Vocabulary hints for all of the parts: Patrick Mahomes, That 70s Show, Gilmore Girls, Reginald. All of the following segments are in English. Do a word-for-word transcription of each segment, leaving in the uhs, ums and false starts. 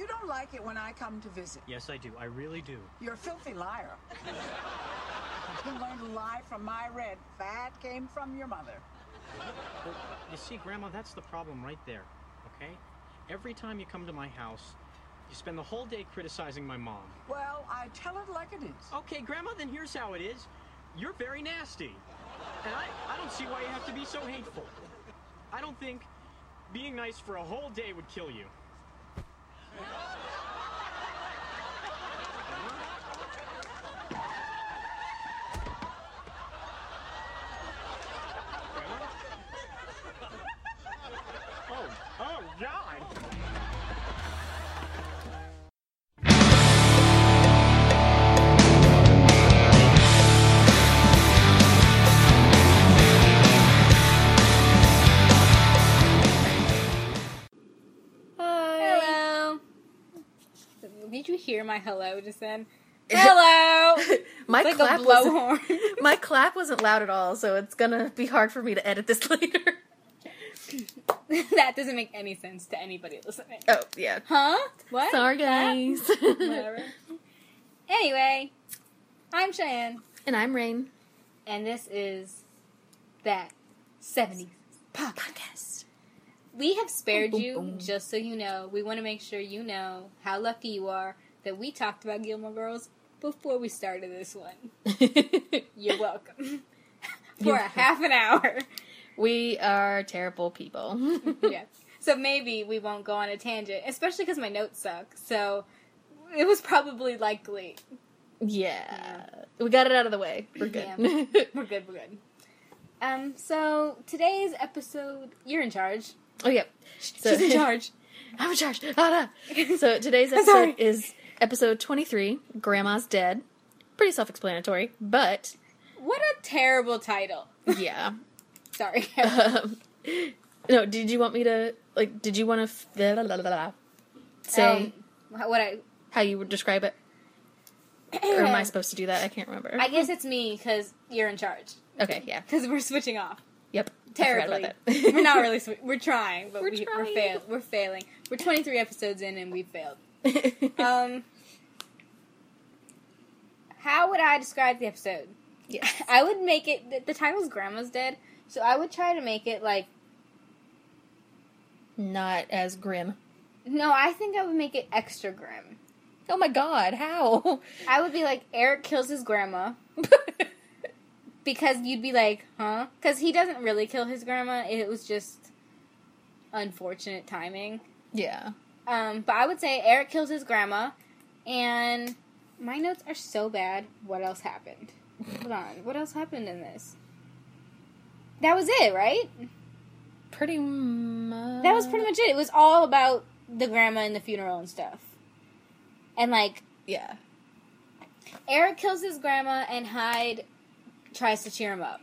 You don't like it when I come to visit. Yes, I do. I really do. You're a filthy liar. You learned to lie from my red. That came from your mother. Well, you see, Grandma, that's the problem right there, okay? Every time you come to my house, you spend the whole day criticizing my mom. Well, I tell it like it is. Okay, Grandma, then here's how it is. You're very nasty. And I, I don't see why you have to be so hateful. I don't think being nice for a whole day would kill you. Hear my hello just then. Hello. my like clap wasn't, my clap wasn't loud at all, so it's gonna be hard for me to edit this later. That doesn't make any sense to anybody listening. Oh yeah. Huh? What? Sorry guys. Whatever. Anyway, I'm Cheyenne and I'm Rain, and this is That seventies Podcast. We have spared boom, boom, boom. you just so you know. We want to make sure you know how lucky you are that we talked about Gilmore Girls before we started this one. You're welcome. For a half an hour. We are terrible people. Yeah. So maybe we won't go on a tangent, especially because my notes suck. So it was probably likely. Yeah. yeah. We got it out of the way. We're good. Yeah. We're good, we're good. Um. So today's episode, you're in charge. Oh, yeah. So, she's in charge. I'm in charge. Ah, no. So today's episode is... Episode twenty-three, Grandma's Dead. Pretty self-explanatory, but... What a terrible title. Yeah. Sorry. Um, no, did you want me to, like, did you want to f- la, la, la, la, say um, what I, how you would describe it? Or am I supposed to do that? I can't remember. I guess it's me, because you're in charge. Okay, yeah. Because we're switching off. Yep. Terribly. We're not really, sw- we're trying, but we're, we, trying. we're, fail- we're failing. We're twenty-three episodes in, and we failed. um, how would I describe the episode? Yes. I would make it, the, the title's Grandma's Dead, so I would try to make it, like... Not as grim. No, I think I would make it extra grim. Oh my god, how? I would be like, Eric kills his grandma. Because you'd be like, huh? Because he doesn't really kill his grandma, it was just unfortunate timing. Yeah. Um, but I would say Eric kills his grandma, and my notes are so bad. What else happened? Hold on. What else happened in this? That was it, right? Pretty much. That was pretty much it. It was all about the grandma and the funeral and stuff. And, like... Yeah. Eric kills his grandma, and Hyde tries to cheer him up.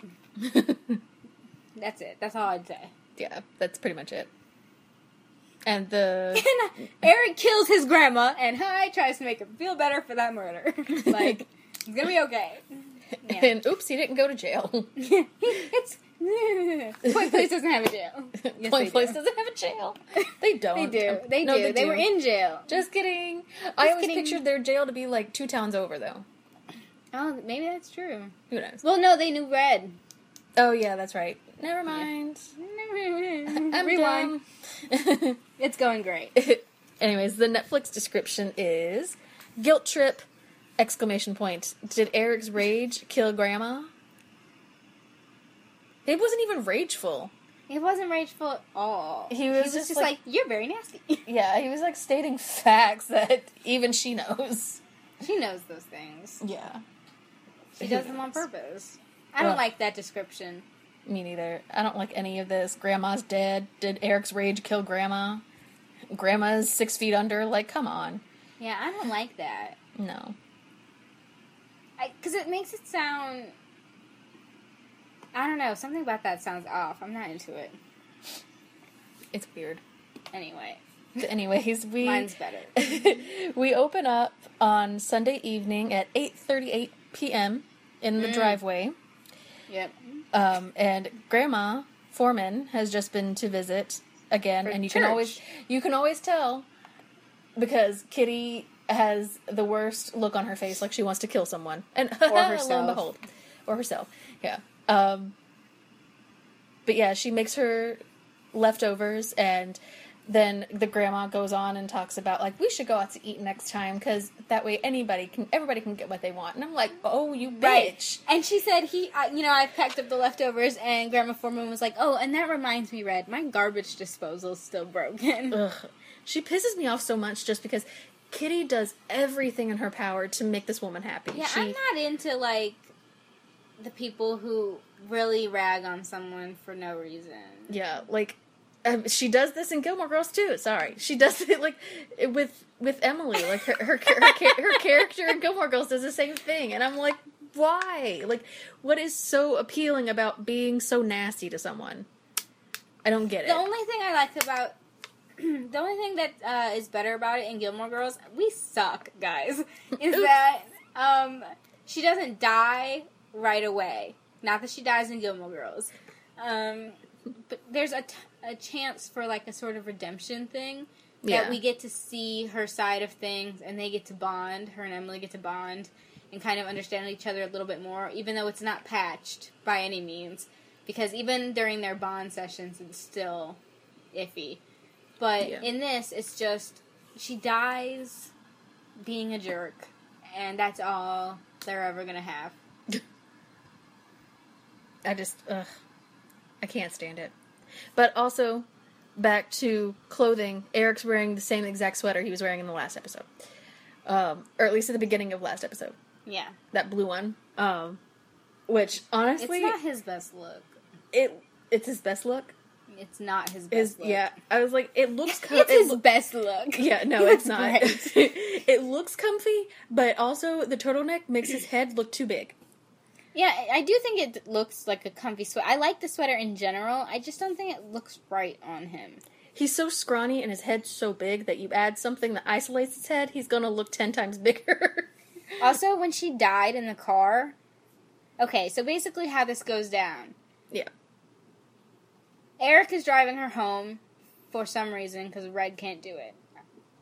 That's it. That's all I'd say. Yeah, that's pretty much it. And the... And Eric kills his grandma, and Hyde tries to make him feel better for that murder. Like, it's gonna be okay. Yeah. And oops, he didn't go to jail. It's... Point Place doesn't have a jail. Yes, Point Place do. doesn't have a jail. They don't. They do. They no, do. They, they do. were in jail. Just kidding. Just I always kidding. pictured their jail to be, like, two towns over, though. Oh, maybe that's true. Who knows? Well, no, they knew red. Oh, yeah, that's right. Never mind. Yeah. Never mind. I'm Rewind. Done. It's going great. Anyways, the Netflix description is guilt trip, exclamation point. Did Eric's rage kill Grandma? It wasn't even rageful. It wasn't rageful at all. He was, he was just, just like, like, you're very nasty. Yeah, he was like stating facts that even she knows. She knows those things. Yeah. She does them on purpose. I don't well, like that description. Me neither. I don't like any of this. Grandma's dead. Did Eric's rage kill Grandma? Grandma's six feet under. Like, come on. Yeah, I don't like that. No. Because it makes it sound... I don't know. Something about that sounds off. I'm not into it. It's weird. Anyway. Anyways, we... Mine's better. We open up on Sunday evening at eight thirty-eight p.m. in the mm. driveway. Yep. Um, and Grandma Foreman has just been to visit again, For and you church. can always you can always tell because Kitty has the worst look on her face, like she wants to kill someone. And or herself. Lo and behold. Or herself. Yeah. Um, but yeah, she makes her leftovers, and then the grandma goes on and talks about, like, we should go out to eat next time, because that way anybody can, everybody can get what they want. And I'm like, oh, you bitch. Right. And she said, he, I, you know, I packed up the leftovers, and Grandma Foreman was like, oh, and that reminds me, Red, my garbage disposal's still broken. Ugh. She pisses me off so much just because Kitty does everything in her power to make this woman happy. Yeah, she, I'm not into, like, the people who really rag on someone for no reason. Yeah, like... Um, she does this in Gilmore Girls too. Sorry, she does it like with with Emily, like her her her, her character in Gilmore Girls does the same thing, and I'm like, why? Like, what is so appealing about being so nasty to someone? I don't get it. The only thing I liked about the only thing that uh, is better about it in Gilmore Girls, we suck, guys, is that um, she doesn't die right away. Not that she dies in Gilmore Girls. Um, But there's a, t- a chance for, like, a sort of redemption thing. Yeah. That we get to see her side of things, and they get to bond. Her and Emily get to bond and kind of understand each other a little bit more, even though it's not patched by any means. Because even during their bond sessions, it's still iffy. But yeah. In this, it's just, she dies being a jerk. And that's all they're ever going to have. I just, ugh. I can't stand it. But also, back to clothing, Eric's wearing the same exact sweater he was wearing in the last episode. Um, or at least at the beginning of last episode. Yeah. That blue one. Um, which, honestly... It's not his best look. It It's his best look? It's not his best it's, look. Yeah. I was like, it looks... Com- it's it his lo- best look. Yeah, no, it's not. It looks comfy, but also the turtleneck makes his head look too big. Yeah, I do think it looks like a comfy sweater. I like the sweater in general. I just don't think it looks right on him. He's so scrawny and his head's so big that you add something that isolates his head, he's going to look ten times bigger. Also, when she died in the car... Okay, so basically how this goes down. Yeah. Eric is driving her home for some reason because Red can't do it.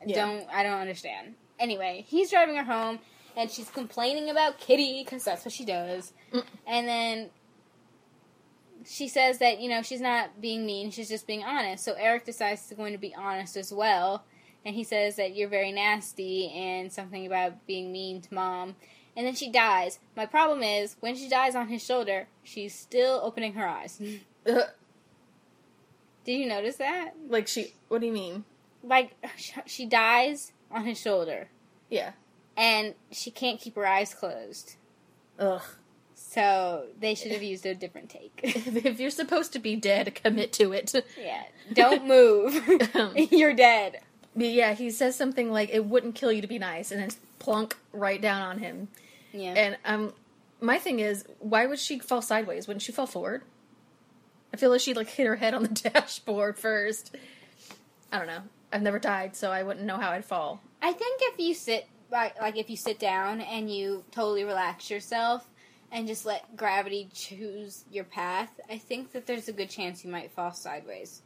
Yeah. Don't I don't understand. Anyway, he's driving her home... And she's complaining about Kitty, because that's what she does. Mm. And then she says that, you know, she's not being mean, she's just being honest. So Eric decides to going to be honest as well. And he says that you're very nasty and something about being mean to Mom. And then she dies. My problem is, when she dies on his shoulder, she's still opening her eyes. Did you notice that? Like she, what do you mean? Like, she dies on his shoulder. Yeah. And she can't keep her eyes closed. Ugh. So they should have used a different take. If you're supposed to be dead, commit to it. Yeah. Don't move. um, you're dead. Yeah, he says something like, it wouldn't kill you to be nice, and then plunk right down on him. Yeah. And um, my thing is, why would she fall sideways? Wouldn't she fall forward? I feel like she'd like hit her head on the dashboard first. I don't know. I've never died, so I wouldn't know how I'd fall. I think if you sit... Like, like, if you sit down and you totally relax yourself and just let gravity choose your path, I think that there's a good chance you might fall sideways.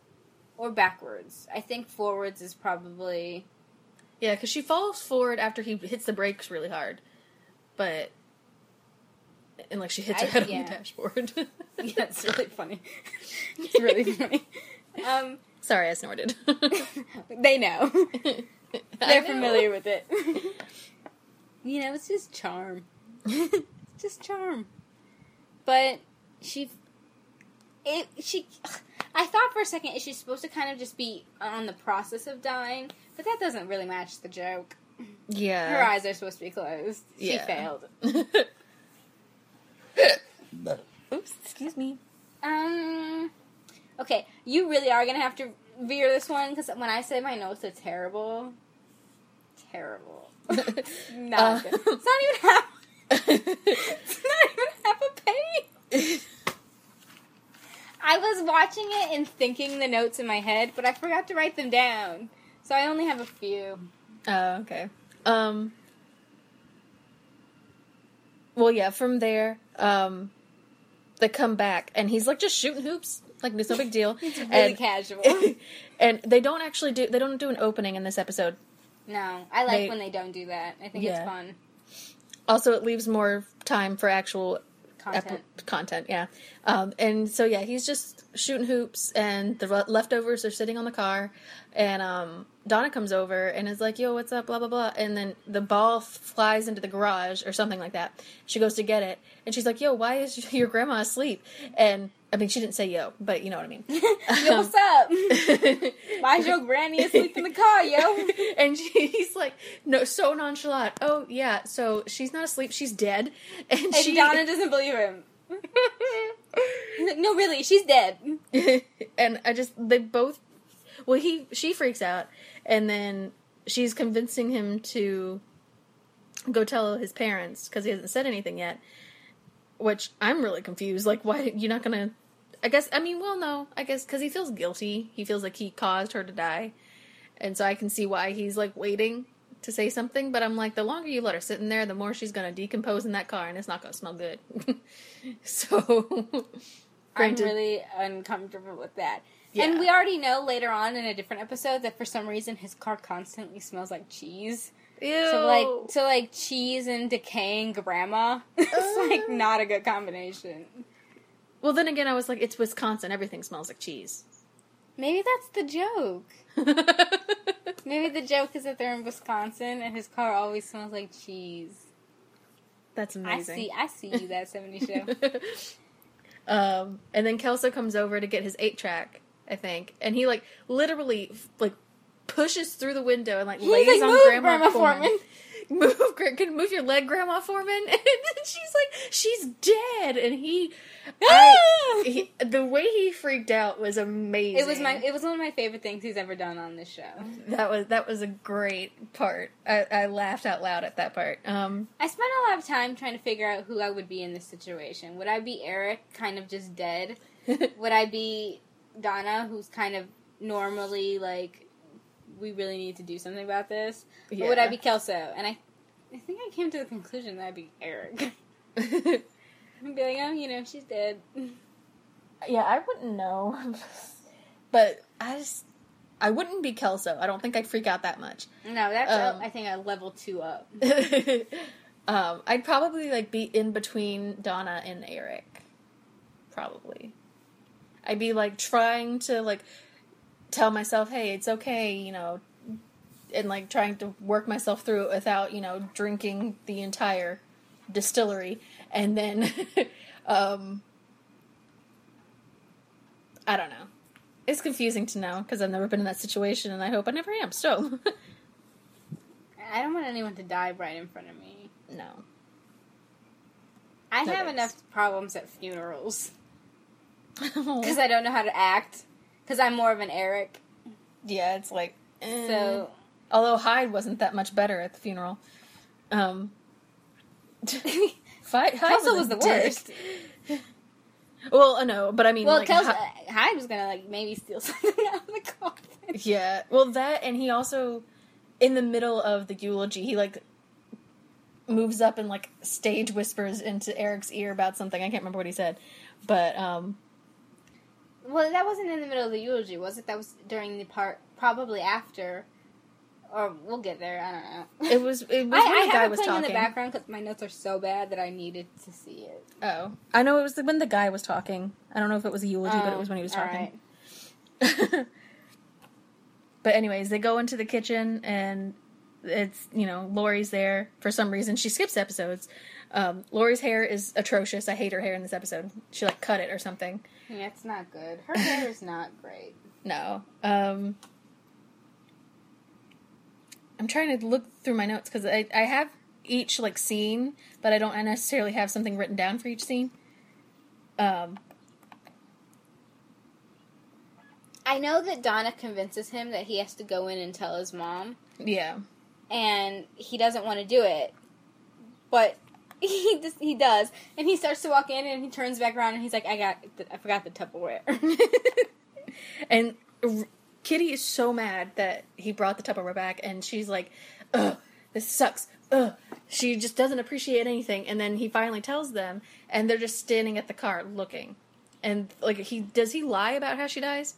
Or backwards. I think forwards is probably... Yeah, because she falls forward after he hits the brakes really hard. But... And, like, she hits her I, head yeah. on the dashboard. Yeah, it's really funny. It's really funny. Um, Sorry, I snorted. They know. They're familiar with it. You know, it's just charm. It's just charm. But she... It, she... I thought for a second, is she supposed to kind of just be on the process of dying? But that doesn't really match the joke. Yeah. Her eyes are supposed to be closed. She yeah. failed. Oops, excuse me. Um... Okay, you really are going to have to... veer this one, because when I say my notes are terrible, terrible. Not uh, good. It's not even half. It's not even half a page. I was watching it and thinking the notes in my head, but I forgot to write them down, so I only have a few. Oh, okay. Um. Well, yeah. From there, um, they come back, and he's like just shooting hoops. Like, it's no big deal. It's really and, casual. And they don't actually do, they don't do an opening in this episode. No, I like they, when they don't do that. I think yeah. it's fun. Also, it leaves more time for actual content. Ep- content, yeah. Um, and so, yeah, he's just shooting hoops, and the re- leftovers are sitting on the car, and um, Donna comes over and is like, yo, what's up, blah, blah, blah, and then the ball f- flies into the garage or something like that. She goes to get it, and she's like, yo, why is your grandma asleep? And, I mean, she didn't say yo, but you know what I mean. Yo, what's up? Why's your granny asleep in the car, yo? And she's like, no, so nonchalant. Oh, yeah, so she's not asleep, she's dead. And, and she... Donna doesn't believe him. No, really, she's dead. And I just, they both, well, he, she freaks out, and then she's convincing him to go tell his parents, because he hasn't said anything yet, which I'm really confused, like, why, you're not gonna, I guess, I mean, well, no, I guess, because he feels guilty, he feels like he caused her to die, and so I can see why he's, like, waiting to say something, but I'm like, the longer you let her sit in there, the more she's gonna decompose in that car, and it's not gonna smell good. So, granted, I'm really uncomfortable with that. Yeah. And we already know later on in a different episode that for some reason his car constantly smells like cheese. Ew. So, like, so like cheese and decaying grandma. It's, like, not a good combination. Well, then again, I was like, it's Wisconsin. Everything smells like cheese. Maybe that's the joke. Maybe the joke is that they're in Wisconsin and his car always smells like cheese. That's amazing. I see, I see you, That seventies Show. Um, and then Kelso comes over to get his eight-track, I think. And he, like, literally, like, pushes through the window and, like, He's lays like, on move, Grandma, Grandma Foreman. Foreman. Move, can move your leg, Grandma Foreman. And then she's like, she's dead. And he, I, he, the way he freaked out was amazing. It was my, it was one of my favorite things he's ever done on this show. That was, that was a great part. I, I laughed out loud at that part. Um, I spent a lot of time trying to figure out who I would be in this situation. Would I be Eric, kind of just dead? Would I be Donna, who's kind of normally, like, we really need to do something about this? Yeah. Or would I be Kelso? And I I think I came to the conclusion that I'd be Eric. I'd be like, oh, you know, she's dead. Yeah, I wouldn't know. But I just, I wouldn't be Kelso. I don't think I'd freak out that much. No, that's, um, up, I think I level two up. um, I'd probably, like, be in between Donna and Eric. Probably. I'd be, like, trying to, like, tell myself, hey, it's okay, you know, and, like, trying to work myself through it without, you know, drinking the entire distillery, and then, um, I don't know. It's confusing to know, because I've never been in that situation, and I hope I never am, so. I don't want anyone to die right in front of me. No. I no have thanks. enough problems at funerals. Because I don't know how to act. Because I'm more of an Eric. Yeah, it's like, eh. So, although Hyde wasn't that much better at the funeral. Um, Hyde Kelso was, was the worst. Well, uh, no, but I mean, well, like, Kelso, Hyde, Hyde was gonna, like, maybe steal something out of the coffin. Yeah, well, that, and he also, in the middle of the eulogy, he, like, moves up and, like, stage whispers into Eric's ear about something. I can't remember what he said, but, um... Well, that wasn't in the middle of the eulogy, was it? That was during the part, probably after, or we'll get there, I don't know. It was, it was I, when the guy was talking. I have it playing in the background because my notes are so bad that I needed to see it. Oh. I know it was when the guy was talking. I don't know if it was a eulogy, oh, but it was when he was talking. Right. But anyways, they go into the kitchen, and it's, you know, Lori's there. For some reason, she skips episodes. Um, Lori's hair is atrocious. I hate her hair in this episode. She, like, cut it or something. Yeah, it's not good. Her hair is not great. No. Um, I'm trying to look through my notes, because I, I have each, like, scene, but I don't necessarily have something written down for each scene. Um, I know that Donna convinces him that he has to go in and tell his mom. Yeah. And he doesn't want to do it. But... He just, he does, and he starts to walk in, and he turns back around, and he's like, "I got, the, I forgot the Tupperware." And R- Kitty is so mad that he brought the Tupperware back, and she's like, "Ugh, this sucks. Ugh." She just doesn't appreciate anything. And then he finally tells them, and they're just standing at the car looking, and like he does, he lie about how she dies.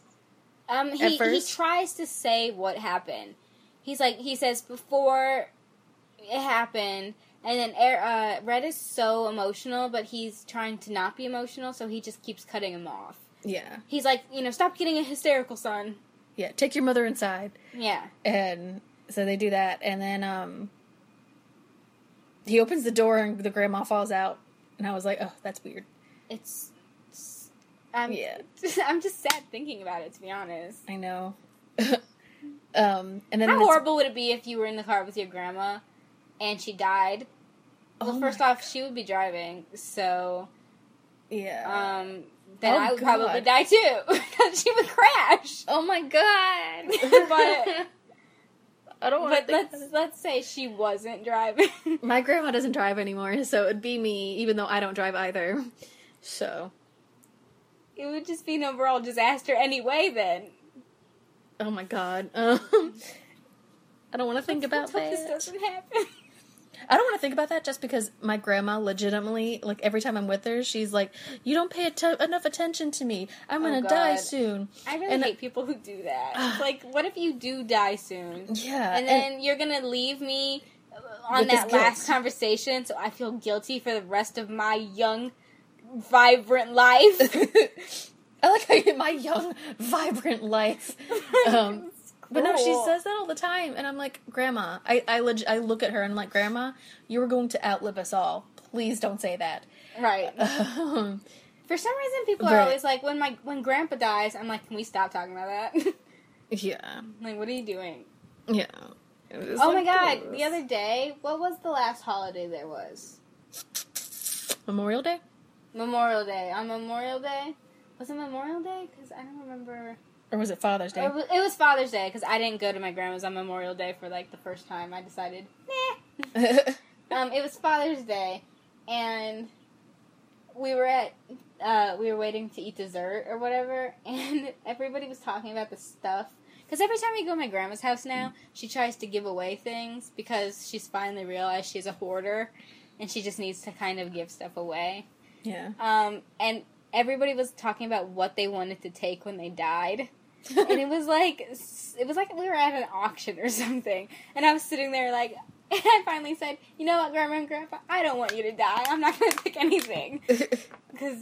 Um, he at first? He tries to say what happened. he's like, he says before it happened, and then uh, Red is so emotional, but he's trying to not be emotional, so he just keeps cutting him off. Yeah. He's like, you know, stop getting a hysterical, son. Yeah, take your mother inside. Yeah. And so they do that, and then um, he opens the door, and the grandma falls out, and I was like, oh, that's weird. It's, it's I'm, yeah. I'm just sad thinking about it, to be honest. I know. Um, and then how horrible would it be if you were in the car with your grandma and she died? Well, oh first off, God. She would be driving, so yeah. Um, then oh, I would God. probably die too because she would crash. Oh my God! But I don't want to. But let's that. let's say she wasn't driving. My grandma doesn't drive anymore, so it'd be me, even though I don't drive either. So it would just be an overall disaster anyway. Then. Oh my God. Um, I don't want to think about that. This doesn't happen. I don't want to think about that just because my grandma legitimately, like, every time I'm with her, she's like, you don't pay att- enough attention to me. I'm going to oh die soon. I really and hate I- people who do that. It's like, what if you do die soon? Yeah. And then and you're going to leave me on that last conversation, so I feel guilty for the rest of my young, vibrant life. I like how you my young, vibrant life. Um, but no, she says that all the time. And I'm like, Grandma, I I, leg- I look at her and I'm like, Grandma, you are going to outlive us all. Please don't say that. Right. Um, For some reason, people but, are always like, when my when Grandpa dies, I'm like, can we stop talking about that? Yeah. Like, what are you doing? Yeah. Oh, like, my God. Gross. The other day, what was the last holiday there was? Memorial Day? Memorial Day. On Memorial Day? Was it Memorial Day? Because I don't remember. Or was it Father's Day? It was, it was Father's Day, because I didn't go to my grandma's on Memorial Day for, like, the first time. I decided, nah. um, it was Father's Day, and we were at, uh, we were waiting to eat dessert or whatever, and everybody was talking about the stuff. Because every time we go to my grandma's house now, she tries to give away things, because she's finally realized she's a hoarder, and she just needs to kind of give stuff away. Yeah. Um, and... Everybody was talking about what they wanted to take when they died. And it was like, it was like we were at an auction or something. And I was sitting there like, and I finally said, you know what, Grandma and Grandpa, I don't want you to die. I'm not going to pick anything. Because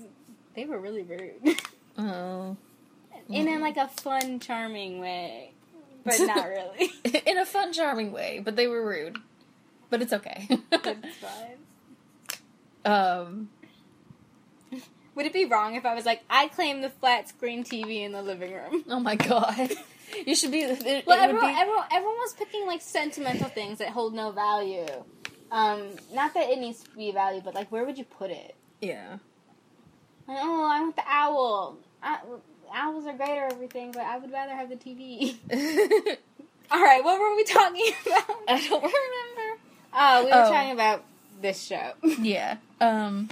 they were really rude. Oh. And in like a fun, charming way. But not really. In a fun, charming way, but they were rude. But it's okay. It's fine. Um... Would it be wrong if I was like, I claim the flat screen T V in the living room? Oh my God. You should be... It, well, it everyone, would be... everyone everyone was picking, like, sentimental things that hold no value. Um, not that it needs to be value, but, like, where would you put it? Yeah. Like, oh, I want the owl. I, owls are great or everything, but I would rather have the T V. All right, what were we talking about? I don't remember. Oh, we were oh. talking about this show. Yeah. Um...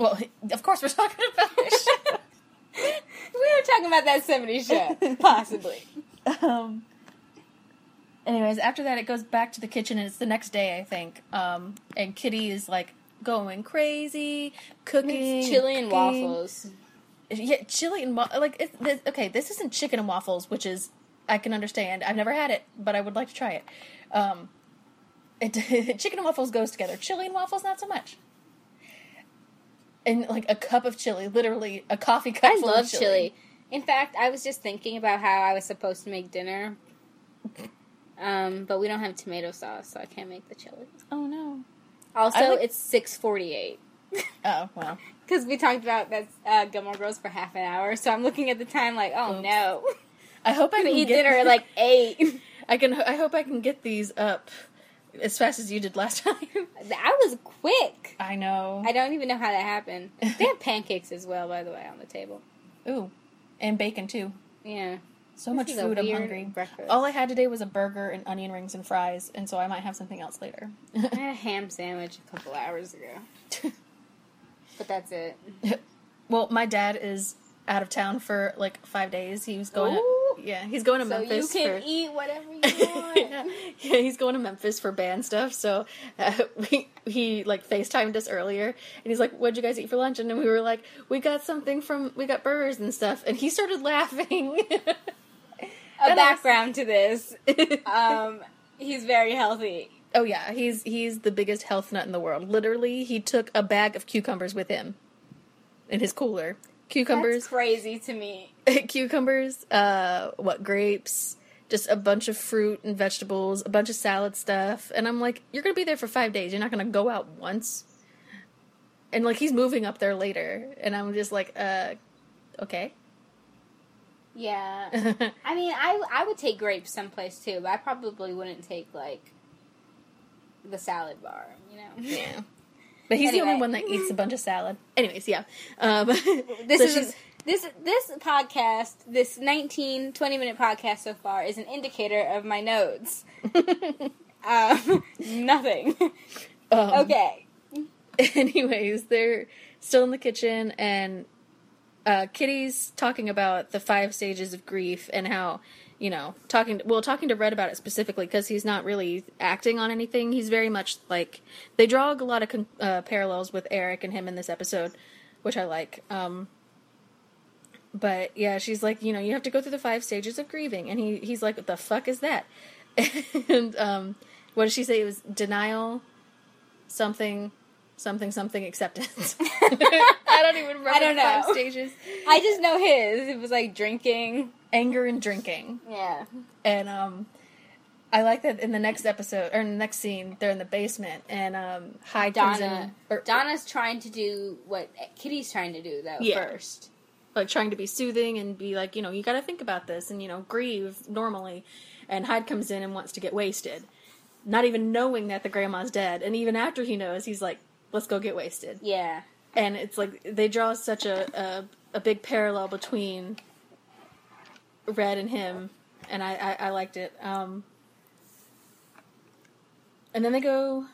Well, of course we're talking about this show. We were talking about that seventies show, possibly. Um, anyways, after that it goes back to the kitchen, and it's the next day, I think. Um, and Kitty is, like, going crazy, cooking. It's chili and cooking. waffles. Yeah, chili and waffles. Like, it, this, okay, this isn't chicken and waffles, which is, I can understand. I've never had it, but I would like to try it. Um, it chicken and waffles goes together. Chili and waffles, not so much. And, like, a cup of chili. Literally, a coffee cup full of chili. I love chili. In fact, I was just thinking about how I was supposed to make dinner. Um, but we don't have tomato sauce, so I can't make the chili. Oh, no. Also, like... it's six forty-eight. Oh, wow. Because we talked about that uh, Gilmore Girls for half an hour, so I'm looking at the time like, oh, Oops. no. I hope I can eat dinner at, like, eight. I can. I hope I can get these up. As fast as you did last time. I was quick. I know. I don't even know how that happened. They have pancakes as well, by the way, on the table. Ooh. And bacon, too. Yeah. So this much food, I'm hungry. Breakfast. All I had today was a burger and onion rings and fries, and so I might have something else later. I had a ham sandwich a couple hours ago. But that's it. Well, my dad is out of town for, like, five days. He was going... Ooh. Yeah, he's going to so Memphis. So you can for... eat whatever you want. yeah. yeah, he's going to Memphis for band stuff. So uh, we, he like FaceTimed us earlier, and he's like, "What'd you guys eat for lunch?" And then we were like, "We got something from we got burgers and stuff." And he started laughing. A background was... to this. um, He's very healthy. Oh yeah, he's he's the biggest health nut in the world. Literally, he took a bag of cucumbers with him in his cooler. Cucumbers. That's crazy to me. Cucumbers, uh, what, grapes, just a bunch of fruit and vegetables, a bunch of salad stuff. And I'm like, you're going to be there for five days. You're not going to go out once. And, like, he's moving up there later. And I'm just like, uh, okay. Yeah. I mean, I, I would take grapes someplace, too. But I probably wouldn't take, like, the salad bar, you know? Yeah. But he's anyway. The only one that eats a bunch of salad. Anyways, yeah. Um, this so is... This this podcast, this nineteen, twenty-minute podcast so far, is an indicator of my nodes. um, nothing. Um, okay. Anyways, they're still in the kitchen, and uh, Kitty's talking about the five stages of grief and how, you know, talking, well, talking to Red about it specifically, because he's not really acting on anything. He's very much, like, they draw a lot of con- uh, parallels with Eric and him in this episode, which I like. Um... But, yeah, she's like, you know, you have to go through the five stages of grieving. And he he's like, what the fuck is that? And um, what did she say? It was denial, something, something, something, acceptance. I don't even remember I don't the know. Five stages. I just know his. It was like drinking. Anger and drinking. Yeah. And um, I like that in the next episode, or in the next scene, they're in the basement. And um, Hyde Donna, comes in. Or, Donna's trying to do what Kitty's trying to do, though, yeah. first. Like, trying to be soothing and be like, you know, you gotta think about this and, you know, grieve normally. And Hyde comes in and wants to get wasted. Not even knowing that the grandma's dead. And even after he knows, he's like, let's go get wasted. Yeah. And it's like, they draw such a, a, a big parallel between Red and him. And I, I, I liked it. Um, and then they go...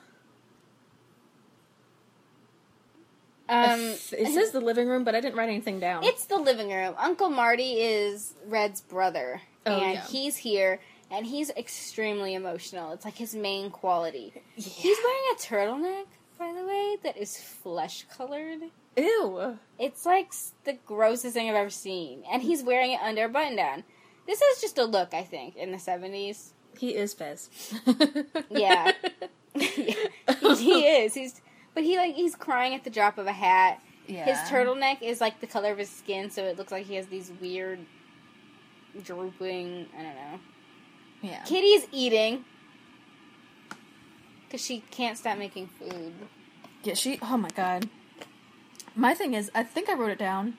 Um, th- it says the living room, but I didn't write anything down. It's the living room. Uncle Marty is Red's brother, oh, and yeah. he's here, and he's extremely emotional. It's like his main quality. Yeah. He's wearing a turtleneck, by the way, that is flesh-colored. Ew. It's like the grossest thing I've ever seen, and he's wearing it under a button-down. This is just a look, I think, in the seventies. He is Fez. Yeah. he, he is. He's... But he, like, he's crying at the drop of a hat. Yeah. His turtleneck is, like, the color of his skin, so it looks like he has these weird, drooping, I don't know. Yeah. Kitty's eating. Because she can't stop making food. Yeah, she, oh my god. My thing is, I think I wrote it down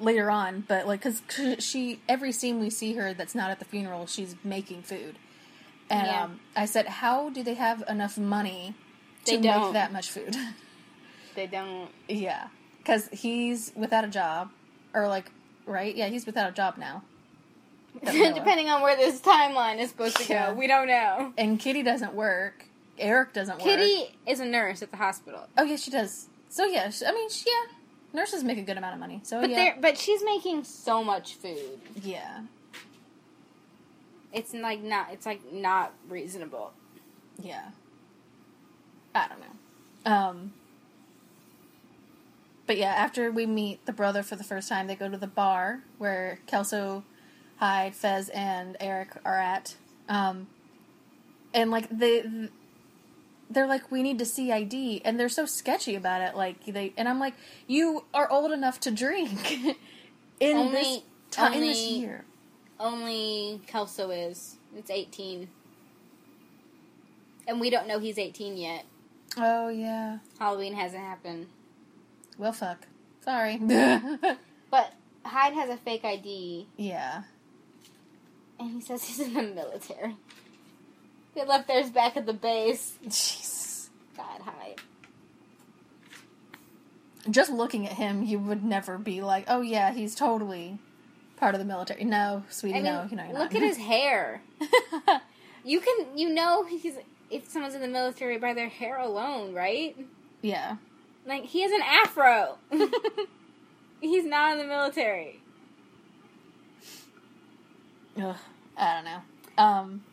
later on, but, like, because she, every scene we see her that's not at the funeral, she's making food. And yeah. um, I said, how do they have enough money... They to don't. Make that much food. They don't. Yeah. Because he's without a job. Or, like, right? Yeah, he's without a job now. Depending on where this timeline is supposed to yeah. go. We don't know. And Kitty doesn't work. Eric doesn't Kitty work. Kitty is a nurse at the hospital. Oh, yeah, she does. So, yeah. She, I mean, she, yeah. Nurses make a good amount of money. So, but yeah. But she's making so much food. Yeah. It's, like, not, it's, like, not reasonable. Yeah. I don't know. Um, but yeah, after we meet the brother for the first time, they go to the bar where Kelso, Hyde, Fez, and Eric are at. Um, and, like, they, they're like, we need to see I D. And they're so sketchy about it. Like they And I'm like, you are old enough to drink in, only, this, t- only, in this year. Only Kelso is. It's eighteen. And we don't know he's eighteen yet. Oh, yeah. Halloween hasn't happened. Well, fuck. Sorry. But Hyde has a fake I D. Yeah. And he says he's in the military. They left theirs back at the base. Jesus. God, Hyde. Just looking at him, you would never be like, oh, yeah, he's totally part of the military. No, sweetie, I mean, no. You know, you're look not. At his hair. You can, you know he's... If someone's in the military by their hair alone, right? Yeah. Like, he has an afro. He's not in the military. Ugh, I don't know. Um,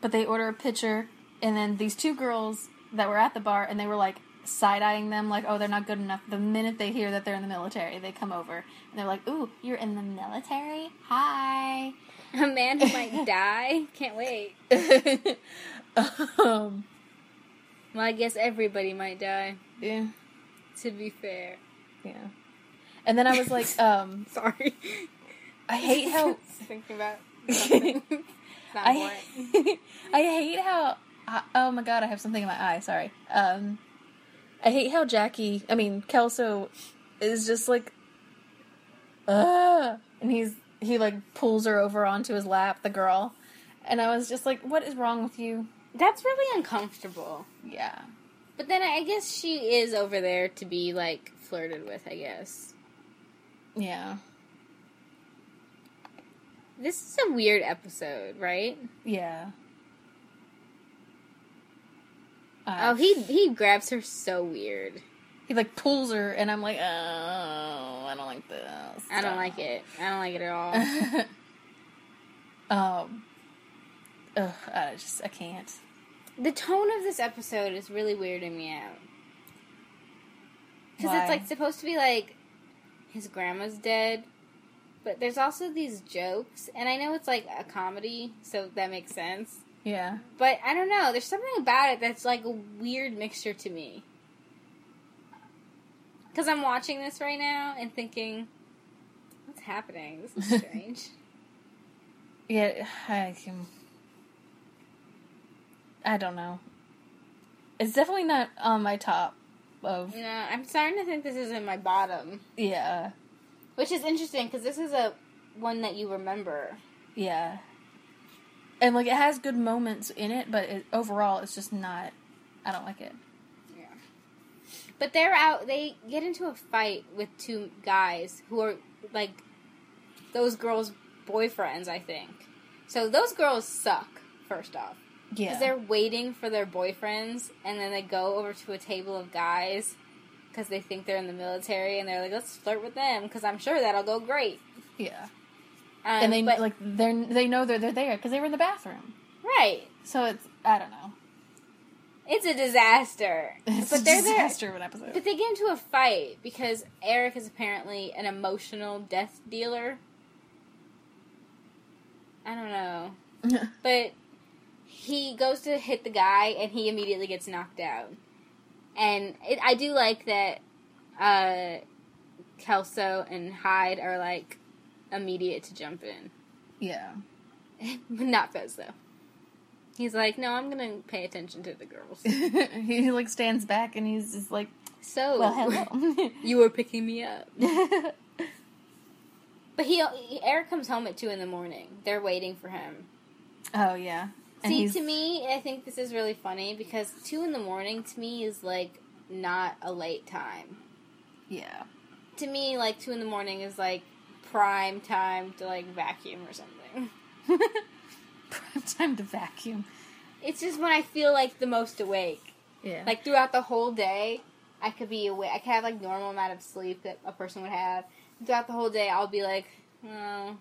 but they order a pitcher, and then these two girls that were at the bar, and they were, like, side-eyeing them, like, oh, they're not good enough. The minute they hear that they're in the military, they come over, and they're like, ooh, you're in the military? Hi. A man who might die? Can't wait. um, well, I guess everybody might die. Yeah. To be fair. Yeah. And then I was like, um... Sorry. I hate how... thinking about something. Not I, I hate how... Oh my god, I have something in my eye. Sorry. Um, I hate how Jackie... I mean, Kelso is just like... Ugh! And he's... He, like, pulls her over onto his lap, the girl. And I was just like, what is wrong with you? That's really uncomfortable. Yeah. But then I guess she is over there to be, like, flirted with, I guess. Yeah. This is a weird episode, right? Yeah. Uh, oh, he, he grabs her so weird. He, like, pulls her, and I'm like, oh, I don't like this. I don't like it. I don't like it at all. um, ugh, I just, I can't. The tone of this episode is really weirding me out. Because it's, like, supposed to be, like, his grandma's dead, but there's also these jokes, and I know it's, like, a comedy, so that makes sense. Yeah. But, I don't know, there's something about it that's, like, a weird mixture to me. Because I'm watching this right now and thinking, what's happening? This is strange. Yeah, I can... I don't know. It's definitely not on my top of... No, I'm starting to think this is in my bottom. Yeah. Which is interesting, because this is a one that you remember. Yeah. And, like, it has good moments in it, but it, overall, it's just not... I don't like it. But they're out, they get into a fight with two guys who are, like, those girls' boyfriends, I think. So those girls suck, first off. Yeah. Because they're waiting for their boyfriends, and then they go over to a table of guys, because they think they're in the military, and they're like, let's flirt with them, because I'm sure that'll go great. Yeah. Um, and they, but, like, they're, they know they're, they're there, because they were in the bathroom. Right. So it's, I don't know. It's a disaster. It's but a disaster of an episode. But they get into a fight because Eric is apparently an emotional death dealer. I don't know. But he goes to hit the guy and he immediately gets knocked out. And it, I do like that uh, Kelso and Hyde are, like, immediate to jump in. Yeah. But not Fez, though. He's like, no, I'm gonna pay attention to the girls. He, like, stands back and he's just like, so, well, hello. You were picking me up. But he, Eric comes home at two in the morning. They're waiting for him. Oh, yeah. And see, he's... to me, I think this is really funny because two in the morning to me is, like, not a late time. Yeah. To me, like, two in the morning is, like, prime time to, like, vacuum or something. Time to vacuum. It's just when I feel, like, the most awake. Yeah. Like, throughout the whole day, I could be awake. I could have, like, normal amount of sleep that a person would have. Throughout the whole day, I'll be like, oh,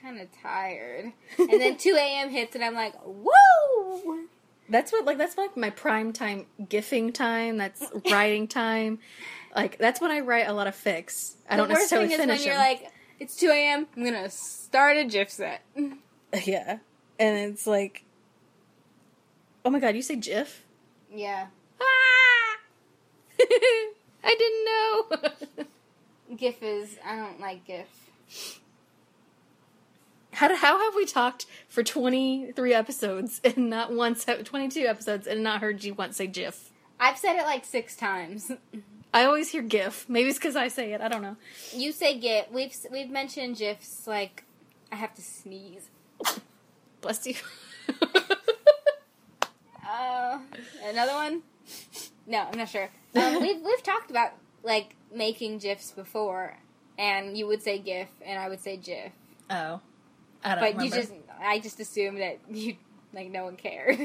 kind of tired. And then two a.m. hits, and I'm like, whoa! That's what, like, that's like my prime time gifting time. That's writing time. Like, that's when I write a lot of fics. I don't necessarily finish them. The worst thing is when you're like, it's two a.m., I'm gonna start a GIF set. Yeah. And it's like, oh my god, you say GIF? Yeah. Ah! I didn't know. GIF is, I don't like GIF. How do, how have we talked for twenty-three episodes and not once, twenty-two episodes and not heard you once say GIF? I've said it like six times. I always hear GIF. Maybe it's because I say it. I don't know. You say GIF. We've, we've mentioned GIFs like, I have to sneeze. Bless you. uh, another one? No, I'm not sure. Um, we've we've talked about, like, making GIFs before, and you would say GIF, and I would say GIF. Oh, I don't. But remember. you just, I just assumed that you, like, no one cared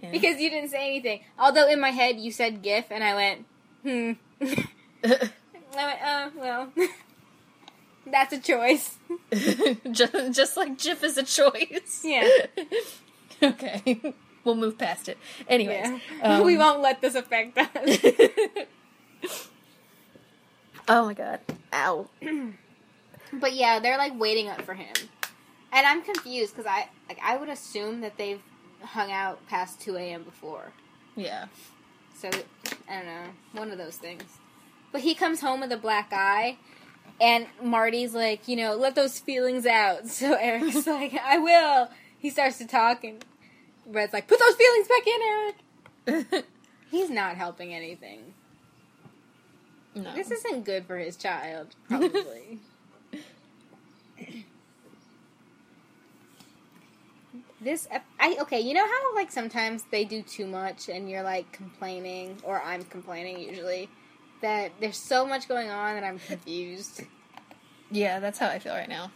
yeah. because you didn't say anything. Although in my head you said GIF, and I went, hmm. I went, oh well. That's a choice. just, just like GIF is a choice. Yeah. Okay. We'll move past it. Anyways. Yeah. Um, we won't let this affect us. Oh my god. Ow. But yeah, they're like waiting up for him. And I'm confused because I like I would assume that they've hung out past two a.m. before. Yeah. So, I don't know. One of those things. But he comes home with a black eye, and Marty's like, you know, let those feelings out. So Eric's like, I will. He starts to talk, and Red's like, put those feelings back in, Eric. He's not helping anything. No. This isn't good for his child, probably. This, I, okay, you know how, like, sometimes they do too much and you're, like, complaining, or I'm complaining usually, that there's so much going on that I'm confused? Yeah, that's how I feel right now.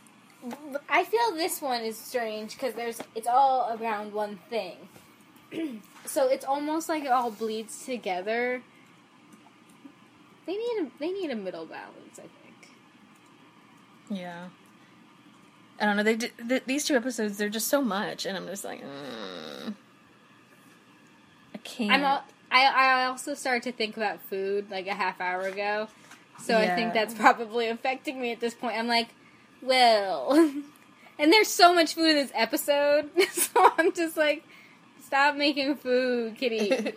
I feel this one is strange because there's, it's all around one thing. So it's almost like it all bleeds together. They need a, they need a middle balance, I think. Yeah. I don't know, they did, th- these two episodes, they're just so much, and I'm just like, mm, I can't. I'm all, I, I also started to think about food, like, a half hour ago, so yeah. I think that's probably affecting me at this point. I'm like, well, and there's so much food in this episode, so I'm just like, stop making food, kitty.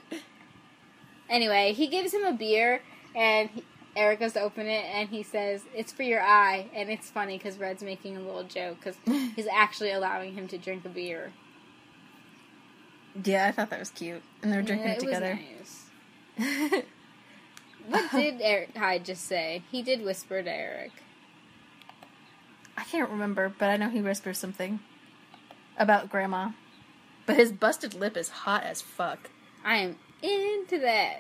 Anyway, he gives him a beer, and he, Eric goes to open it, and he says, it's for your eye. And it's funny, because Red's making a little joke, because he's actually allowing him to drink a beer. Yeah, I thought that was cute. And they're drinking yeah, it, it together. Nice. What did Eric Hyde just say? He did whisper to Eric. I can't remember, but I know he whispers something about Grandma. But his busted lip is hot as fuck. I am... into that.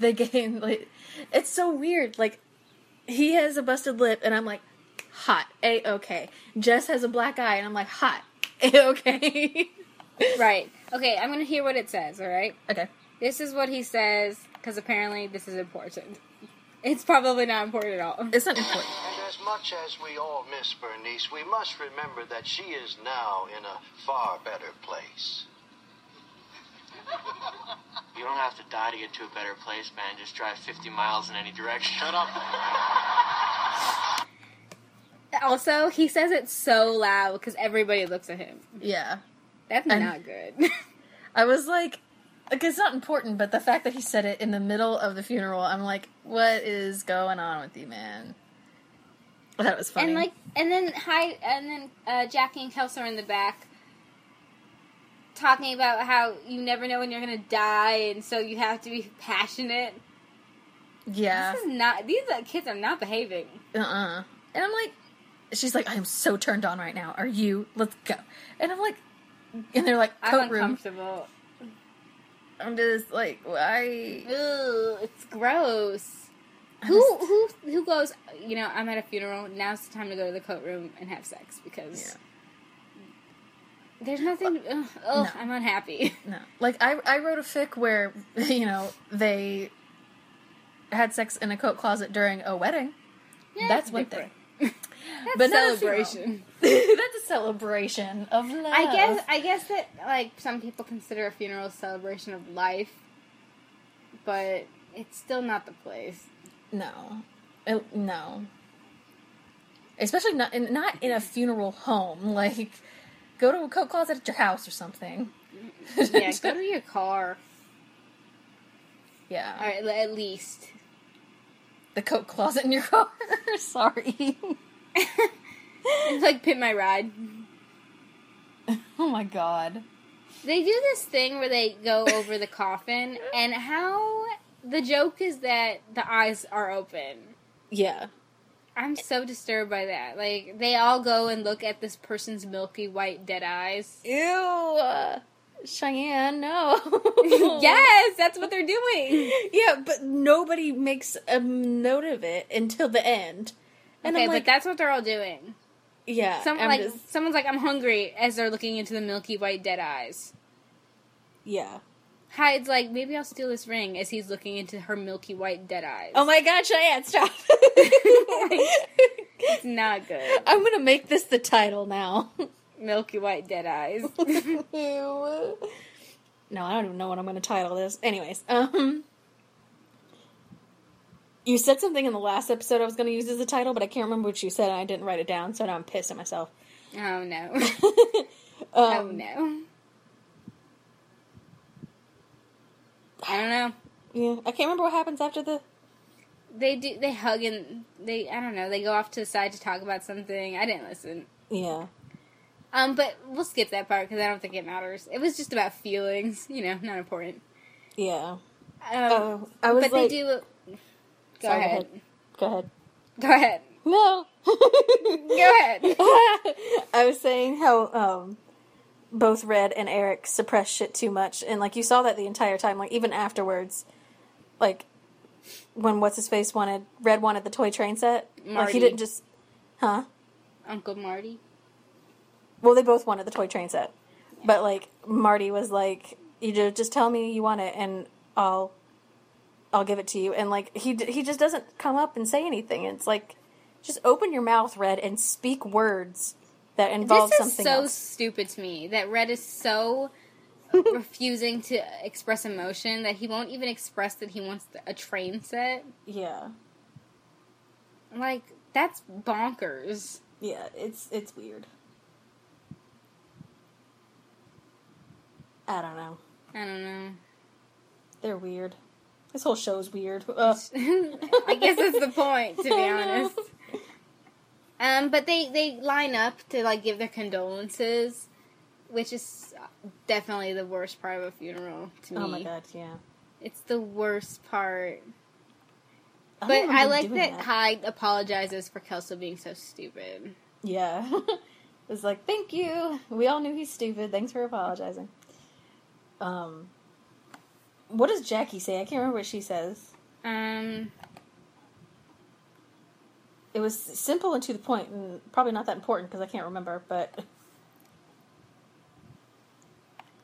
The game, like, it's so weird. Like, he has a busted lip, and I'm like, hot, A-okay. Jess has a black eye, and I'm like, hot, A-okay. Right. Okay, I'm gonna hear what it says, alright? Okay. This is what he says, because apparently this is important. It's probably not important at all. It's not important. And as much as we all miss Bernice, we must remember that she is now in a far better place. You don't have to die to get to a better place, man. Just drive fifty miles in any direction. Shut up. Also, he says it so loud because everybody looks at him. Yeah. That's and not good. I was like, okay, it's not important, but the fact that he said it in the middle of the funeral, I'm like, what is going on with you, man? That was funny. And like, and then hi, and then uh, Jackie and Kelsey are in the back, talking about how you never know when you're gonna die, and so you have to be passionate. Yeah. This is not... These kids are not behaving. Uh-uh. And I'm like... She's like, I am so turned on right now. Are you? Let's go. And I'm like... And they're like, coat I'm uncomfortable. Room. I'm just like, why? Ugh, it's gross. I'm who just... who who goes, you know, I'm at a funeral, now's the time to go to the coat room and have sex, because... Yeah. There's nothing... Ugh, ugh, no. I'm unhappy. No. Like, I I wrote a fic where, you know, they had sex in a coat closet during a wedding. Yeah, that's one thing. That's but celebration. Not a that's a celebration of love. I guess, I guess that, like, some people consider a funeral a celebration of life, but it's still not the place. No. It, no. Especially not in, not in a funeral home, like... Go to a coat closet at your house or something. Yeah, go to your car. Yeah. All right, at least. The coat closet in your car? Sorry. It's like, pit my ride. Oh my god. They do this thing where they go over the coffin, and how... The joke is that the eyes are open. Yeah. I'm so disturbed by that. Like, they all go and look at this person's milky white dead eyes. Ew! Cheyenne, no. Yes, that's what they're doing. Yeah, but nobody makes a note of it until the end. And okay, I'm like, but that's what they're all doing. Yeah. Some, like, just... Someone's like, I'm hungry, as they're looking into the milky white dead eyes. Yeah. Hyde's like, maybe I'll steal this ring, as he's looking into her milky white dead eyes. Oh my god, Cheyenne, stop. It's not good. I'm gonna make this the title now. Milky white dead eyes. No, I don't even know what I'm gonna title this. Anyways, um... You said something in the last episode I was gonna use as a title, but I can't remember what you said, and I didn't write it down, so now I'm pissed at myself. Oh, no. um, oh, no. I don't know. Yeah, I can't remember what happens after the... They do. They hug and they, I don't know, they go off to the side to talk about something. I didn't listen. Yeah. Um, but we'll skip that part because I don't think it matters. It was just about feelings, you know, not important. Yeah. Um, oh, I was but like... they do... Go Sorry, ahead. Go ahead. Go ahead. No. Go ahead. I was saying how um, both Red and Eric suppress shit too much. And, like, you saw that the entire time. Like, even afterwards, like, when What's-His-Face wanted, Red wanted the toy train set. Marty. Like, he didn't just, huh? Uncle Marty. Well, they both wanted the toy train set. Yeah. But, like, Marty was like, you just tell me you want it and I'll... I'll give it to you. And, like, he he just doesn't come up and say anything. It's like, just open your mouth, Red, and speak words that involve something else. This is so stupid to me, that Red is so refusing to express emotion that he won't even express that he wants a train set. Yeah. Like, that's bonkers. Yeah, it's it's weird. I don't know. I don't know. They're weird. This whole show's weird. I guess that's the point, to be honest. Um, but they, they line up to, like, give their condolences, which is definitely the worst part of a funeral to me. Oh, my God, yeah. It's the worst part. I but I like that, that Hyde apologizes for Kelso being so stupid. Yeah. It's like, thank you. We all knew he's stupid. Thanks for apologizing. Um... What does Jackie say? I can't remember what she says. Um. It was simple and to the point, and probably not that important because I can't remember, but.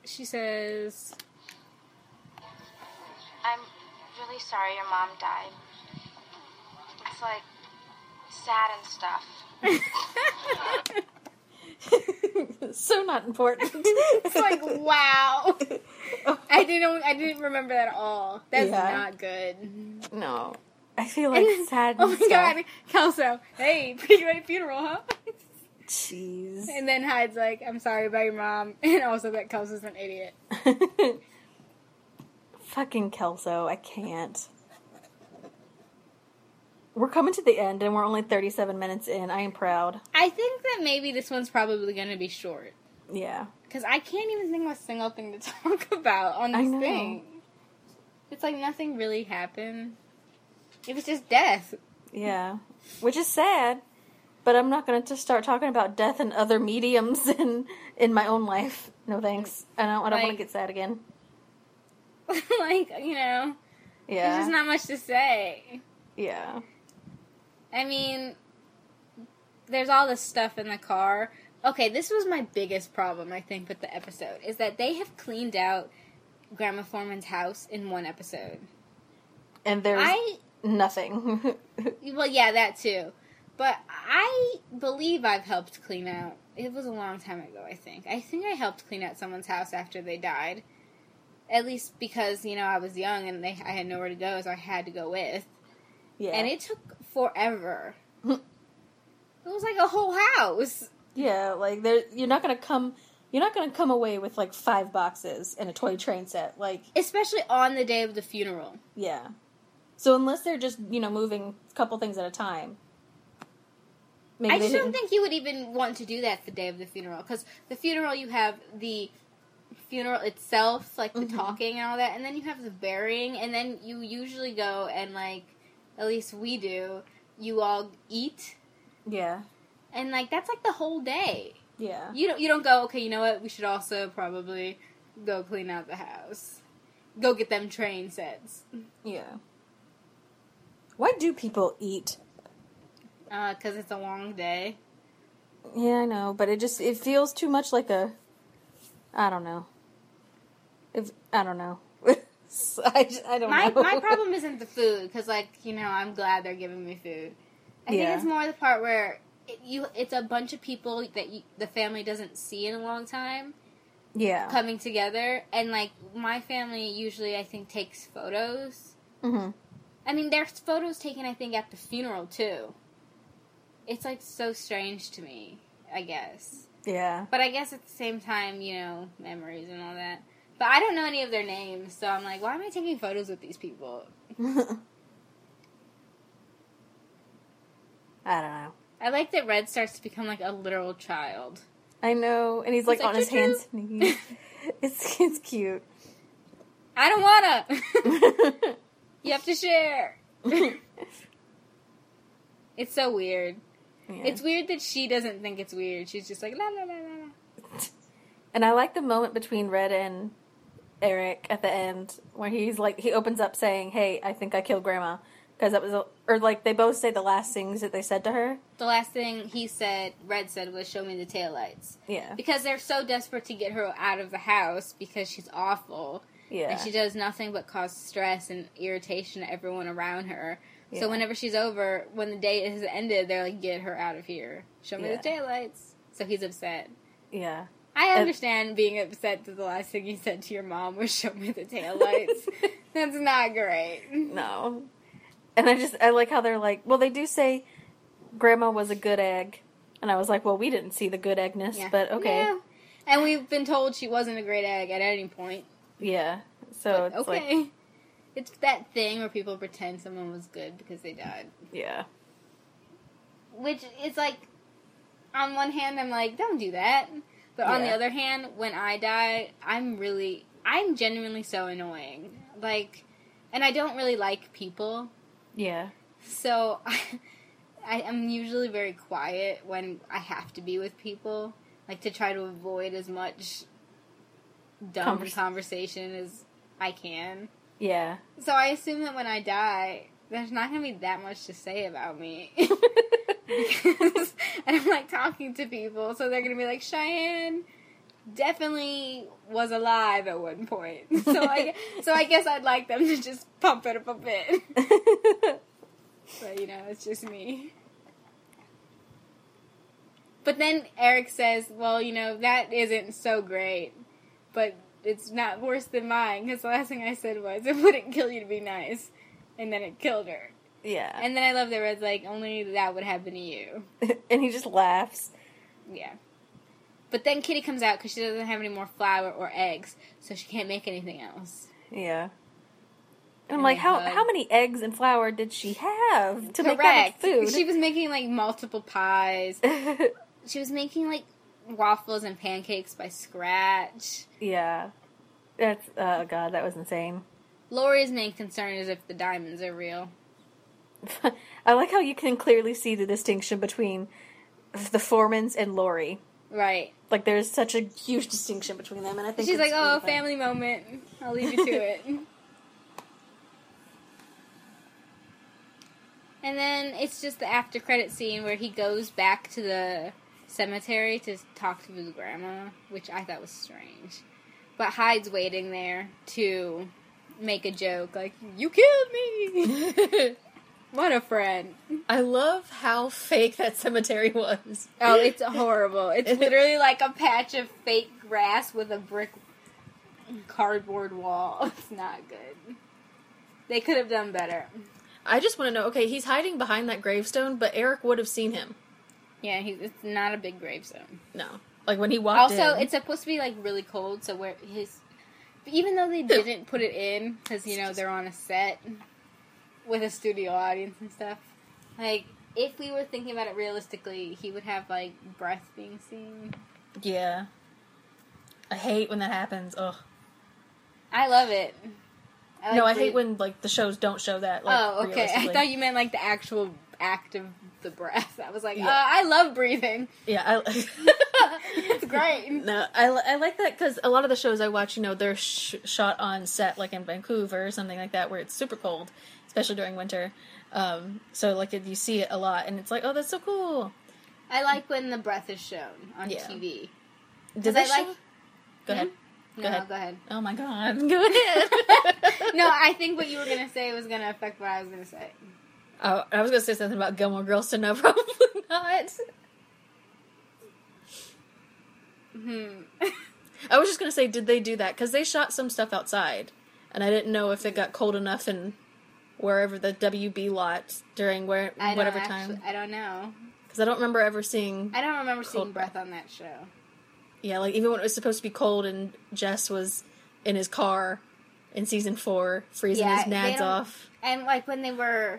She says, I'm really sorry your mom died. It's like sad and stuff. So not important. It's like, wow. I didn't I didn't remember that at all. That's yeah. not good. No. I feel like and, sad and Oh my stuff. God, Kelso, hey, pretty late funeral, huh? Jeez. And then Hyde's like, I'm sorry about your mom, and also that Kelso's an idiot. Fucking Kelso, I can't. We're coming to the end, and we're only thirty-seven minutes in. I am proud. I think that maybe this one's probably going to be short. Yeah. Because I can't even think of a single thing to talk about on this thing. It's like nothing really happened. It was just death. Yeah. Which is sad, but I'm not going to just start talking about death and other mediums in, in my own life. No thanks. I don't, I don't like, want to get sad again. Like, you know. Yeah. There's just not much to say. Yeah. I mean, there's all this stuff in the car. Okay, this was my biggest problem, I think, with the episode, is that they have cleaned out Grandma Foreman's house in one episode. And there's I, nothing. Well, yeah, that too. But I believe I've helped clean out. It was a long time ago, I think. I think I helped clean out someone's house after they died. At least because, you know, I was young and they, I had nowhere to go, so I had to go with. Yeah. And it took forever. It was like a whole house. Yeah, like there you're not gonna come you're not gonna come away with like five boxes and a toy train set, like especially on the day of the funeral. Yeah. So unless they're just, you know, moving a couple things at a time. Maybe I just don't think you would even want to do that the day of the funeral, because the funeral you have the funeral itself, like the mm-hmm. talking and all that, and then you have the burying, and then you usually go and like at least we do, you all eat. Yeah. And, like, that's, like, the whole day. Yeah. You don't, you don't go, okay, you know what, we should also probably go clean out the house. Go get them train sets. Yeah. Why do people eat? Uh, because it's a long day. Yeah, I know, but it just, it feels too much like a, I don't know. If, I don't know. I, just, I don't my, know. My problem isn't the food, because, like, you know, I'm glad they're giving me food. I yeah. think it's more the part where it, you it's a bunch of people that you, the family doesn't see in a long time. Yeah. Coming together. And, like, my family usually, I think, takes photos. Mm-hmm. I mean, there's photos taken, I think, at the funeral, too. It's, like, so strange to me. I guess. Yeah. But I guess at the same time, you know, memories and all that. But I don't know any of their names, so I'm like, why am I taking photos with these people? I don't know. I like that Red starts to become, like, a literal child. I know, and he's, like, like on his hands and knees. It's, it's cute. I don't wanna! You have to share! It's so weird. Yeah. It's weird that she doesn't think it's weird. She's just like, la la la la. And I like the moment between Red and Eric at the end, where he's like, he opens up saying, hey, I think I killed Grandma. Because that was, a, or like, they both say the last things that they said to her. The last thing he said, Red said, was, show me the taillights. Yeah. Because they're so desperate to get her out of the house because she's awful. Yeah. And she does nothing but cause stress and irritation to everyone around her. Yeah. So whenever she's over, when the day has ended, they're like, get her out of here. Show me yeah. the taillights. So he's upset. Yeah. I understand it, being upset that the last thing you said to your mom was, show me the taillights. That's not great. No. And I just, I like how they're like, well, they do say Grandma was a good egg. And I was like, well, we didn't see the good eggness, yeah. but okay. Yeah. And we've been told she wasn't a great egg at any point. Yeah. So but, it's okay. Like, it's that thing where people pretend someone was good because they died. Yeah. Which is like, on one hand, I'm like, don't do that. But yeah. on the other hand, when I die, I'm really, I'm genuinely so annoying. Like, and I don't really like people. Yeah. So, I, I am usually very quiet when I have to be with people. Like, to try to avoid as much dumb Convers- conversation as I can. Yeah. So I assume that when I die, there's not going to be that much to say about me. Because I don't like talking to people, so they're going to be like, Cheyenne definitely was alive at one point. So I, so I guess I'd like them to just pump it up a bit. But, you know, it's just me. But then Eric says, well, you know, that isn't so great, but it's not worse than mine, because the last thing I said was, it wouldn't kill you to be nice. And then it killed her. Yeah. And then I love that Red's like, only that would happen to you. And he just laughs. Yeah. But then Kitty comes out because she doesn't have any more flour or eggs, so she can't make anything else. Yeah. And, and I'm like, how hug. how many eggs and flour did she have to Correct. make that food? She was making, like, multiple pies. She was making, like, waffles and pancakes by scratch. Yeah. That's, oh, God, that was insane. Lori's main concern is if the diamonds are real. I like how you can clearly see the distinction between the Foremans and Lori. Right. Like, there's such a huge distinction between them, and I think she's like, oh, family moment. I'll leave you to it. And then it's just the after-credit scene where he goes back to the cemetery to talk to his grandma, which I thought was strange. But Hyde's waiting there to make a joke, like, you killed me! What a friend. I love how fake that cemetery was. Oh, it's horrible. It's literally like a patch of fake grass with a brick cardboard wall. It's not good. They could have done better. I just want to know, okay, he's hiding behind that gravestone, but Eric would have seen him. Yeah, he, it's not a big gravestone. No. Like, when he walked in. Also, it's supposed to be, like, really cold, so where his... Even though they didn't put it in, because, you know, they're on a set... with a studio audience and stuff. Like, if we were thinking about it realistically, he would have, like, breath being seen. Yeah. I hate when that happens. Ugh. I love it. I like no, I the... hate when, like, the shows don't show that, like, oh, okay. I thought you meant, like, the actual act of the breath. I was like, yeah. uh, I love breathing. Yeah, I... It's great. No, I, I like that because a lot of the shows I watch, you know, they're sh- shot on set, like, in Vancouver or something like that, where it's super cold. Especially during winter. Um, so, like, you see it a lot, and it's like, oh, that's so cool. I like when the breath is shown on yeah. T V. Does I like... show... Go ahead. Go no, ahead. go ahead. Oh, my God. Go ahead. No, I think what you were going to say was going to affect what I was going to say. Oh, I was going to say something about Gilmore Girls, so no, probably not. Hmm. I was just going to say, did they do that? Because they shot some stuff outside, and I didn't know if it got cold enough and... wherever the W B lot during where I whatever actually, time. I don't know. Because I don't remember ever seeing... I don't remember seeing Breath on that show. Yeah, like, even when it was supposed to be cold and Jess was in his car in season four, freezing yeah, his nads off. And, like, when they were...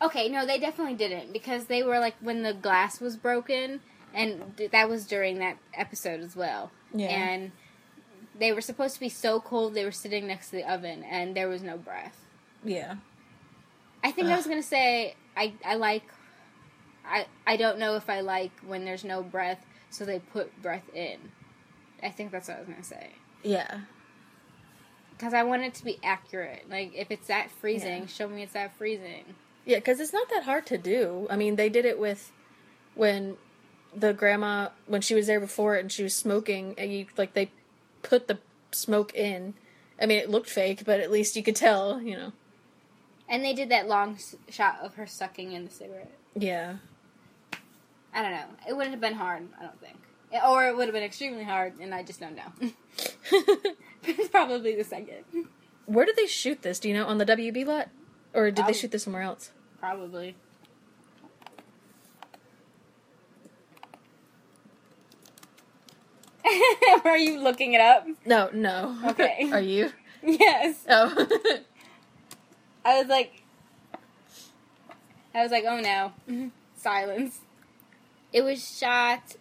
Okay, no, they definitely didn't, because they were, like, when the glass was broken, and that was during that episode as well. Yeah. And they were supposed to be so cold, they were sitting next to the oven, and there was no breath. Yeah. I think Ugh. I was going to say, I, I like... I, I don't know if I like when there's no breath, so they put breath in. I think that's what I was going to say. Yeah. Because I want it to be accurate. Like, if it's that freezing, yeah. show me it's that freezing. Yeah, because it's not that hard to do. I mean, they did it with when the grandma, when she was there before and she was smoking, and you, like, they put the smoke in. I mean, it looked fake, but at least you could tell, you know. And they did that long shot of her sucking in the cigarette. Yeah. I don't know. It wouldn't have been hard, I don't think. It, or it would have been extremely hard, and I just don't know. It's probably the second. Where did they shoot this? Do you know? On the W B lot? Or did probably. They shoot this somewhere else? Probably. Are you looking it up? No, no. Okay. Are you? Yes. Oh. I was like... I was like, oh no. Silence. It was shot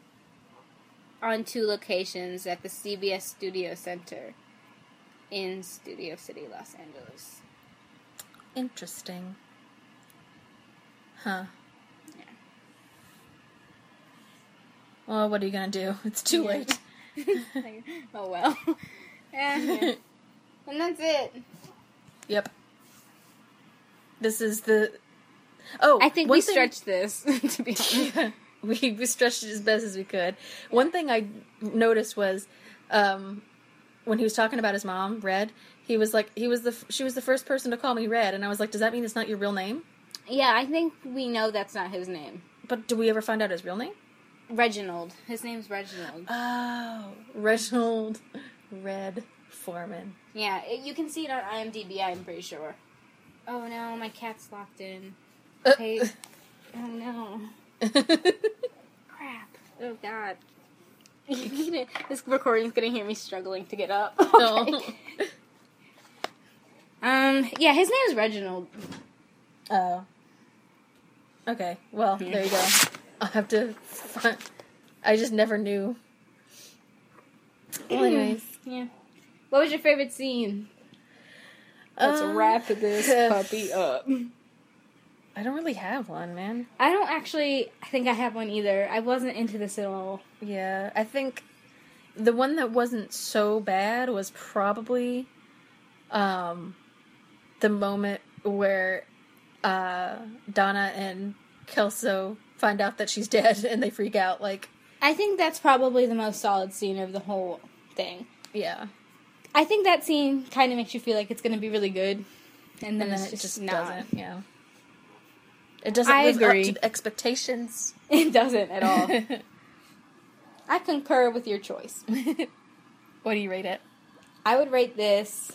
on two locations at the C B S Studio Center in Studio City, Los Angeles. Interesting. Huh. Yeah. Well, what are you going to do? It's too yeah. late. Oh, well. Yeah, yeah. And that's it. Yep. This is the... Oh, I think we thing... stretched this, to be honest. Yeah. We, we stretched it as best as we could. One thing I noticed was um, when he was talking about his mom, Red, he was like, he was the she was the first person to call me Red, and I was like, does that mean it's not your real name? Yeah, I think we know that's not his name. But do we ever find out his real name? Reginald. His name's Reginald. Oh, Reginald Red Foreman. Yeah, it, you can see it on IMDb, I'm pretty sure. Oh no, my cat's locked in. Okay. Uh, oh no. Crap. Oh god. This recording's gonna hear me struggling to get up. Okay. No. Um, yeah, his name is Reginald. Oh. Okay, well, yeah. There you go. I'll have to find... I just never knew. Well, anyways. Yeah. What was your favorite scene? Let's um, wrap this puppy up. I don't really have one, man. I don't actually I think I have one either. I wasn't into this at all. Yeah, I think the one that wasn't so bad was probably um, the moment where uh, Donna and Kelso find out that she's dead and they freak out. Like, I think that's probably the most solid scene of the whole thing. Yeah. I think that scene kind of makes you feel like it's going to be really good, and then, and then it's it just not. Doesn't, yeah. It doesn't I live agree. Up to expectations. It doesn't at all. I concur with your choice. What do you rate it? I would rate this...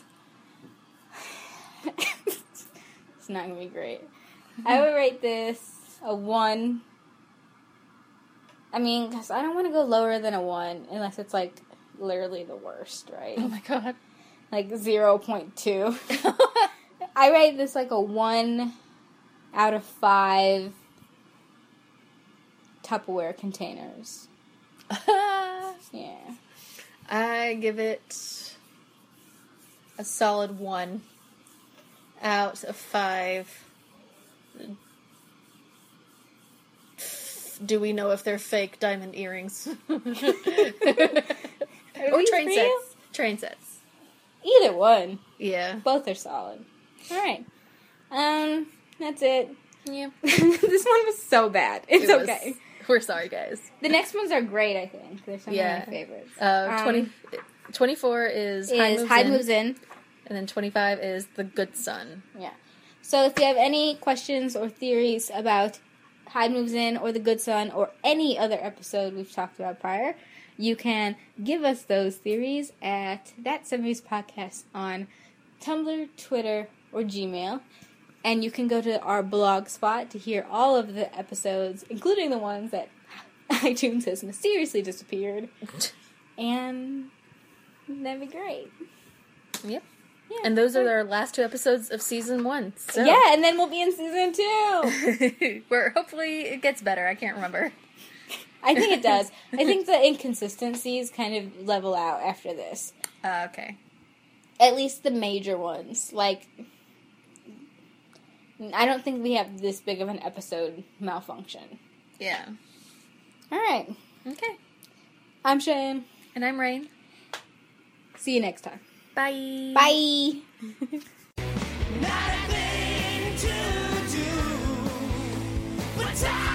It's not going to be great. I would rate this a one. I mean, because I don't want to go lower than a one, unless it's, like, literally the worst, right? Oh, my God. Like, zero point two. I rate this, like, a one... out of five Tupperware containers. Yeah. I give it a solid one out of five. Do we know if they're fake diamond earrings? Or train real? Sets. Train sets. Either one. Yeah. Both are solid. All right. Um... That's it. Yeah. This one was so bad. It's it okay. We're sorry, guys. The next ones are great, I think. They're some yeah. of my favorites. Uh, um, twenty, twenty-four is, is High, moves, high in, moves In. And then twenty-five is The Good Son. Yeah. So if you have any questions or theories about High Moves In or The Good Son or any other episode we've talked about prior, you can give us those theories at That seventies Podcast on Tumblr, Twitter, or Gmail. And you can go to our blog spot to hear all of the episodes, including the ones that iTunes has mysteriously disappeared. And that'd be great. Yep. Yeah, and those are our last two episodes of season one. So. Yeah, and then we'll be in season two. Where hopefully it gets better. I can't remember. I think it does. I think the inconsistencies kind of level out after this. Uh, okay. At least the major ones. Like, I don't think we have this big of an episode malfunction. Yeah. All right. Okay. I'm Shane. And I'm Rain. See you next time. Bye. Bye. Not a thing to do, but time.